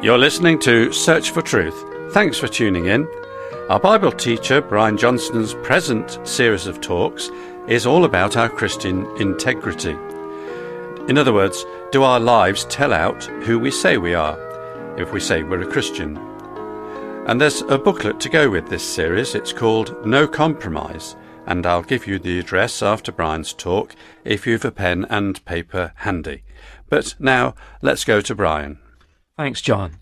You're listening to Search for Truth. Thanks for tuning in. Our Bible teacher, Brian Johnston's present series of talks is all about our Christian integrity. In other words, do our lives tell out who we say we are, if we say we're a Christian? And there's a booklet to go with this series. It's called No Compromise, and I'll give you the address after Brian's talk if you've a pen and paper handy. But now, let's go to Brian. Thanks, John.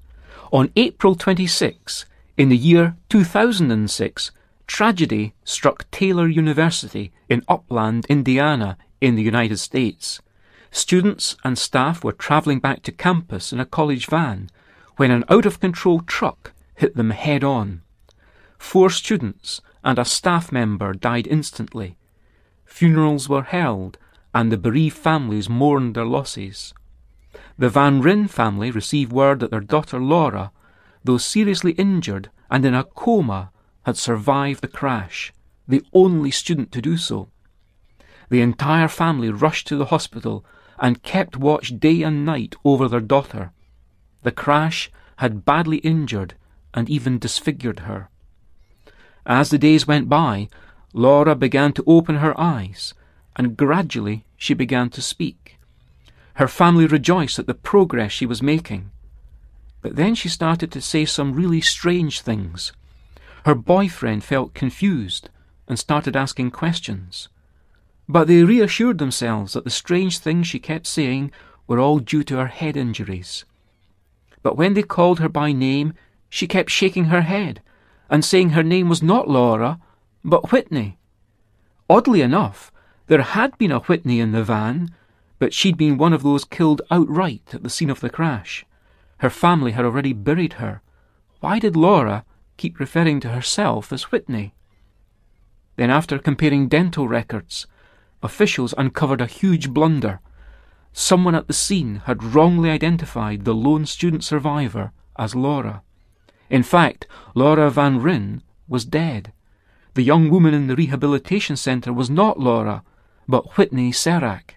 On April 26, in the year 2006, tragedy struck Taylor University in Upland, Indiana, in the United States. Students and staff were travelling back to campus in a college van when an out-of-control truck hit them head-on. 4 students and a staff member died instantly. Funerals were held and the bereaved families mourned their losses. The Van Ryn family received word that their daughter Laura, though seriously injured and in a coma, had survived the crash, the only student to do so. The entire family rushed to the hospital and kept watch day and night over their daughter. The crash had badly injured and even disfigured her. As the days went by, Laura began to open her eyes, and gradually she began to speak. Her family rejoiced at the progress she was making. But then she started to say some really strange things. Her boyfriend felt confused and started asking questions. But they reassured themselves that the strange things she kept saying were all due to her head injuries. But when they called her by name, she kept shaking her head and saying her name was not Laura, but Whitney. Oddly enough, there had been a Whitney in the van, but she'd been one of those killed outright at the scene of the crash. Her family had already buried her. Why did Laura keep referring to herself as Whitney? Then, after comparing dental records, officials uncovered a huge blunder. Someone at the scene had wrongly identified the lone student survivor as Laura. In fact, Laura Van Ryn was dead. The young woman in the rehabilitation centre was not Laura, but Whitney Cerak.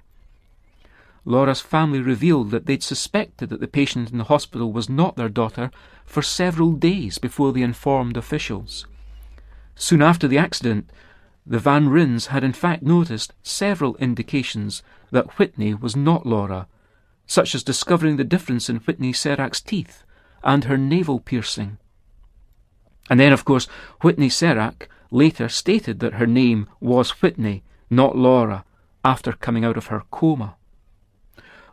Laura's family revealed that they'd suspected that the patient in the hospital was not their daughter for several days before they informed officials. Soon after the accident, the Van Ryns had in fact noticed several indications that Whitney was not Laura, such as discovering the difference in Whitney Cerak's teeth and her navel piercing. And then, of course, Whitney Cerak later stated that her name was Whitney, not Laura, after coming out of her coma.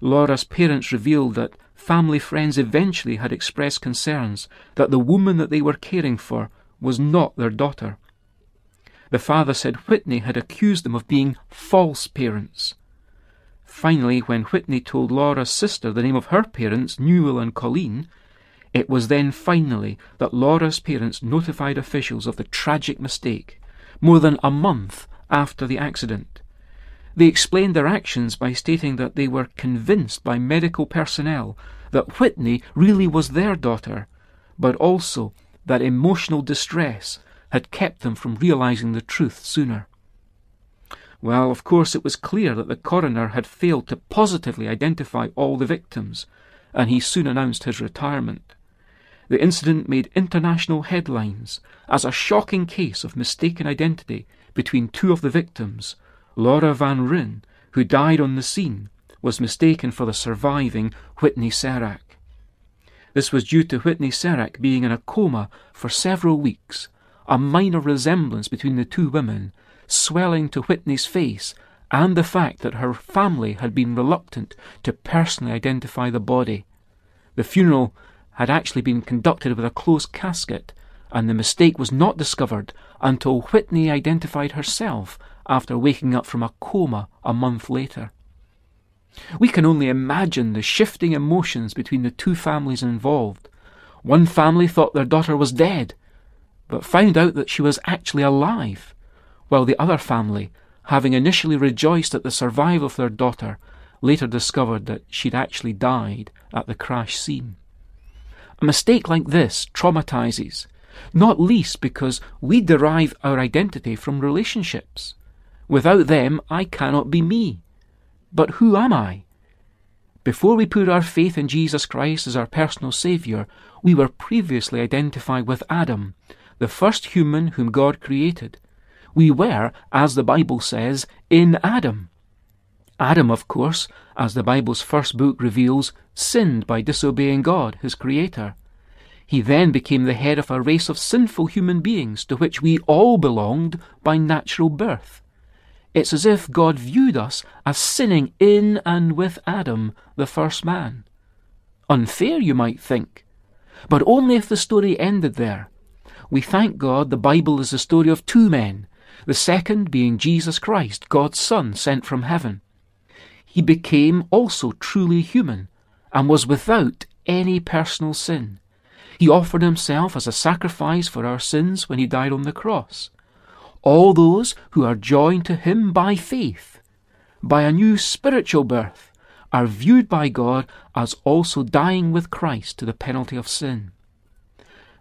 Laura's parents revealed that family friends eventually had expressed concerns that the woman that they were caring for was not their daughter. The father said Whitney had accused them of being false parents. Finally, when Whitney told Laura's sister the name of her parents, Newell and Colleen, it was then finally that Laura's parents notified officials of the tragic mistake, more than a month after the accident. They explained their actions by stating that they were convinced by medical personnel that Whitney really was their daughter, but also that emotional distress had kept them from realising the truth sooner. Well, of course, it was clear that the coroner had failed to positively identify all the victims, and he soon announced his retirement. The incident made international headlines as a shocking case of mistaken identity between 2 of the victims. Laura Van Ryn, who died on the scene, was mistaken for the surviving Whitney Cerak. This was due to Whitney Cerak being in a coma for several weeks, a minor resemblance between the 2 women, swelling to Whitney's face, and the fact that her family had been reluctant to personally identify the body. The funeral had actually been conducted with a closed casket, and the mistake was not discovered until Whitney identified herself after waking up from a coma a month later. We can only imagine the shifting emotions between the 2 families involved. One family thought their daughter was dead, but found out that she was actually alive, while the other family, having initially rejoiced at the survival of their daughter, later discovered that she'd actually died at the crash scene. A mistake like this traumatizes, not least because we derive our identity from relationships. Without them, I cannot be me. But who am I? Before we put our faith in Jesus Christ as our personal Saviour, we were previously identified with Adam, the first human whom God created. We were, as the Bible says, in Adam. Adam, of course, as the Bible's first book reveals, sinned by disobeying God, his Creator. He then became the head of a race of sinful human beings to which we all belonged by natural birth. It's as if God viewed us as sinning in and with Adam, the first man. Unfair, you might think, but only if the story ended there. We thank God the Bible is the story of two men, the second being Jesus Christ, God's Son, sent from heaven. He became also truly human and was without any personal sin. He offered himself as a sacrifice for our sins when he died on the cross. All those who are joined to him by faith, by a new spiritual birth, are viewed by God as also dying with Christ to the penalty of sin.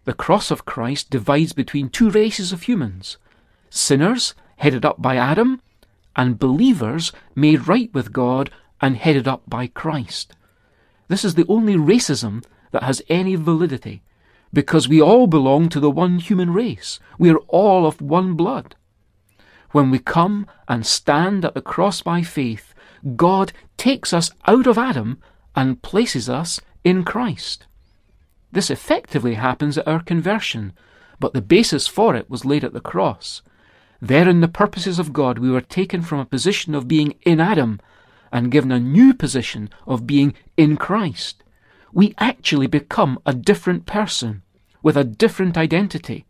The cross of Christ divides between two races of humans, sinners headed up by Adam, and believers made right with God and headed up by Christ. This is the only racism that has any validity, because we all belong to the one human race. We are all of one blood. When we come and stand at the cross by faith, God takes us out of Adam and places us in Christ. This effectively happens at our conversion, but the basis for it was laid at the cross. There in the purposes of God we were taken from a position of being in Adam and given a new position of being in Christ. We actually become a different person, with a different identity,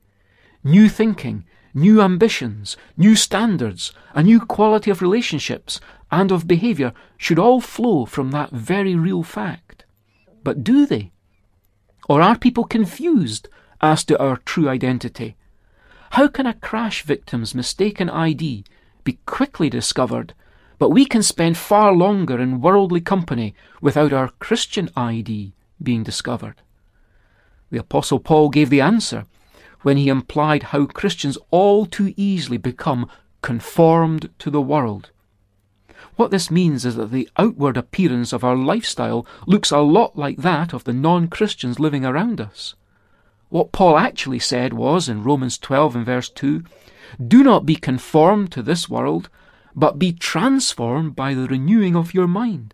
new thinking, new ambitions, new standards, a new quality of relationships and of behaviour should all flow from that very real fact. But do they? Or are people confused as to our true identity? How can a crash victim's mistaken ID be quickly discovered, but we can spend far longer in worldly company without our Christian ID being discovered? The Apostle Paul gave the answer when he implied how Christians all too easily become conformed to the world. What this means is that the outward appearance of our lifestyle looks a lot like that of the non-Christians living around us. What Paul actually said was, in Romans 12 and verse 2, "Do not be conformed to this world, but be transformed by the renewing of your mind."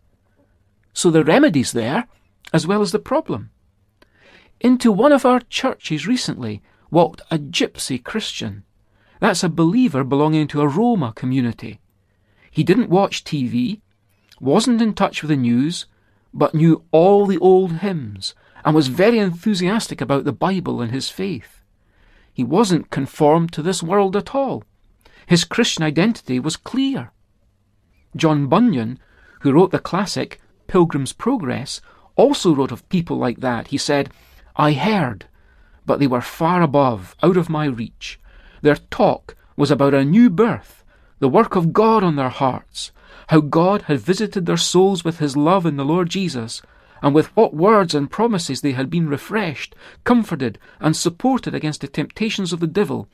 So the remedy's there, as well as the problem. Into one of our churches recently walked a gypsy Christian. That's a believer belonging to a Roma community. He didn't watch TV, wasn't in touch with the news, but knew all the old hymns and was very enthusiastic about the Bible and his faith. He wasn't conformed to this world at all. His Christian identity was clear. John Bunyan, who wrote the classic Pilgrim's Progress, also wrote of people like that. He said, "I heard, but they were far above, out of my reach. Their talk was about a new birth, the work of God on their hearts, how God had visited their souls with his love in the Lord Jesus, and with what words and promises they had been refreshed, comforted, and supported against the temptations of the devil.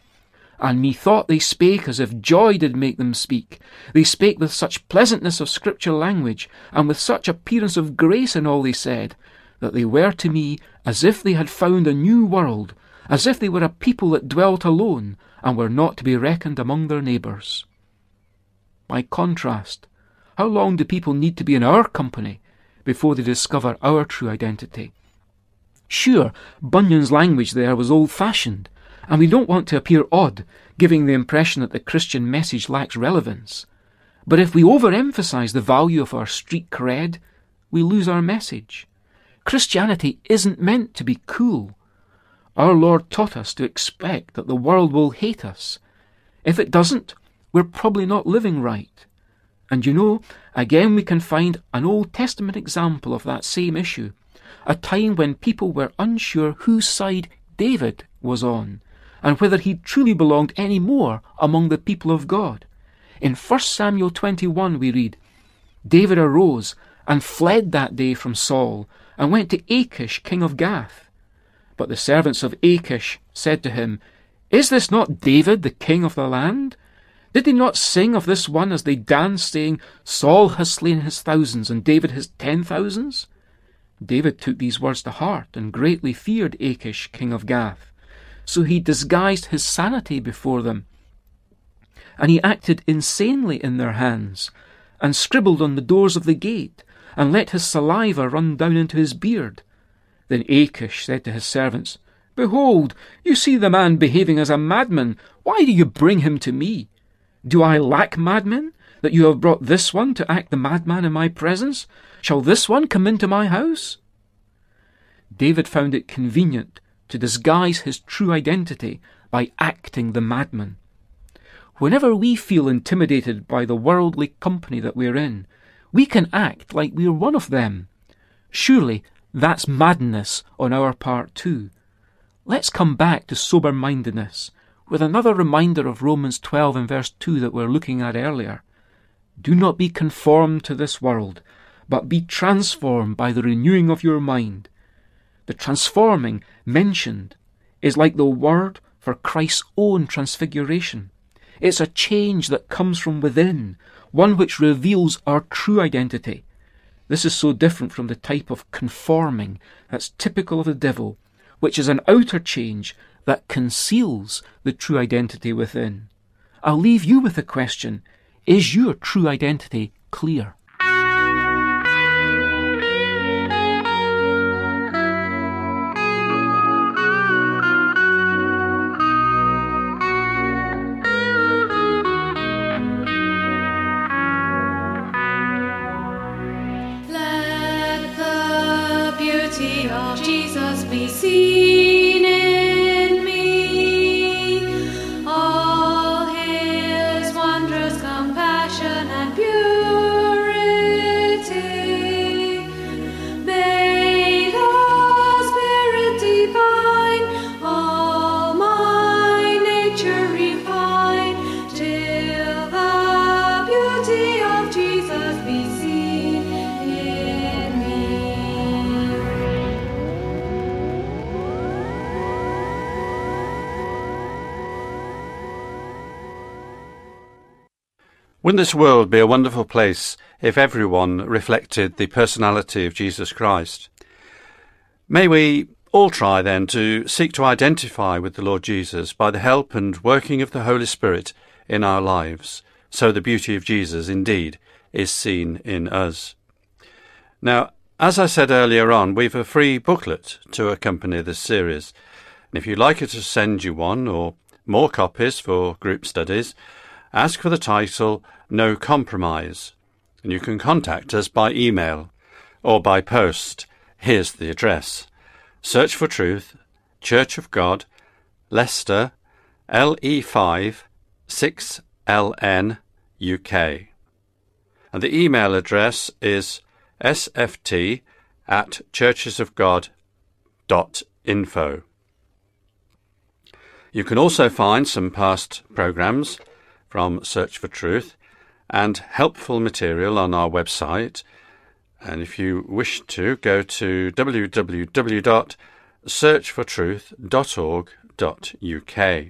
And methought they spake as if joy did make them speak. They spake with such pleasantness of Scripture language, and with such appearance of grace in all they said, that they were to me as if they had found a new world, as if they were a people that dwelt alone, and were not to be reckoned among their neighbours." By contrast, how long do people need to be in our company before they discover our true identity? Sure, Bunyan's language there was old-fashioned, and we don't want to appear odd, giving the impression that the Christian message lacks relevance. But if we overemphasize the value of our street cred, we lose our message. Christianity isn't meant to be cool. Our Lord taught us to expect that the world will hate us. If it doesn't, we're probably not living right. And you know, again we can find an Old Testament example of that same issue, a time when people were unsure whose side David was on, and whether he truly belonged any more among the people of God. In 1 Samuel 21 we read, "David arose and fled that day from Saul, and went to Achish king of Gath. But the servants of Achish said to him, 'Is this not David the king of the land? Did they not sing of this one as they danced, saying, Saul has slain his thousands, and David his 10,000s? David took these words to heart, and greatly feared Achish, king of Gath. So he disguised his sanity before them, and he acted insanely in their hands, and scribbled on the doors of the gate, and let his saliva run down into his beard. Then Achish said to his servants, Behold, you see the man behaving as a madman. Why do you bring him to me? Do I lack madmen, that you have brought this one to act the madman in my presence? Shall this one come into my house? David found it convenient to disguise his true identity by acting the madman. Whenever we feel intimidated by the worldly company that we're in, we can act like we're one of them. Surely that's madness on our part too. Let's come back to sober-mindedness with another reminder of Romans 12 and verse 2 that we're looking at earlier. Do not be conformed to this world, but be transformed by the renewing of your mind. The transforming mentioned is like the word for Christ's own transfiguration. It's a change that comes from within, one which reveals our true identity. This is so different from the type of conforming that's typical of the devil, which is an outer change that conceals the true identity within. I'll leave you with a question. Is your true identity clear? Wouldn't this world be a wonderful place if everyone reflected the personality of Jesus Christ? May we all try then to seek to identify with the Lord Jesus by the help and working of the Holy Spirit in our lives, so the beauty of Jesus indeed is seen in us. Now, as I said earlier on, we've a free booklet to accompany this series. And if you'd like us to send you one or more copies for group studies, ask for the title No Compromise, and you can contact us by email or by post. Here's the address: Search for Truth, Church of God, Leicester, LE5 6LN, UK. And the email address is sft@churchesofgod.info. You can also find some past programmes from Search for Truth and helpful material on our website, and if you wish to go to www.searchfortruth.org.uk.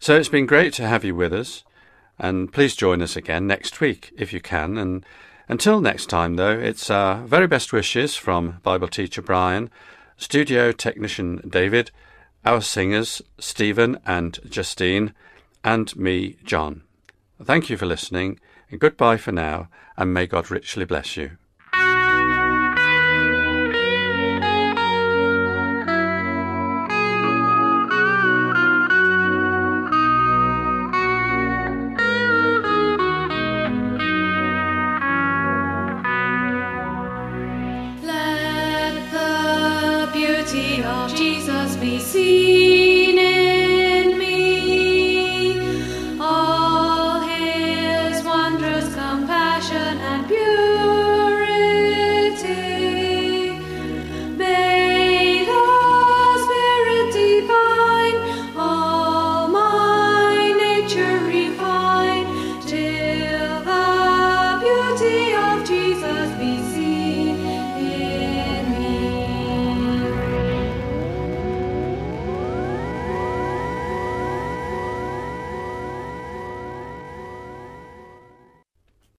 So it's been great to have you with us, and please join us again next week if you can. And until next time though, it's our very best wishes from Bible teacher Brian, studio technician David, our singers Stephen and Justine, and me, John. Thank you for listening, and goodbye for now, and may God richly bless you.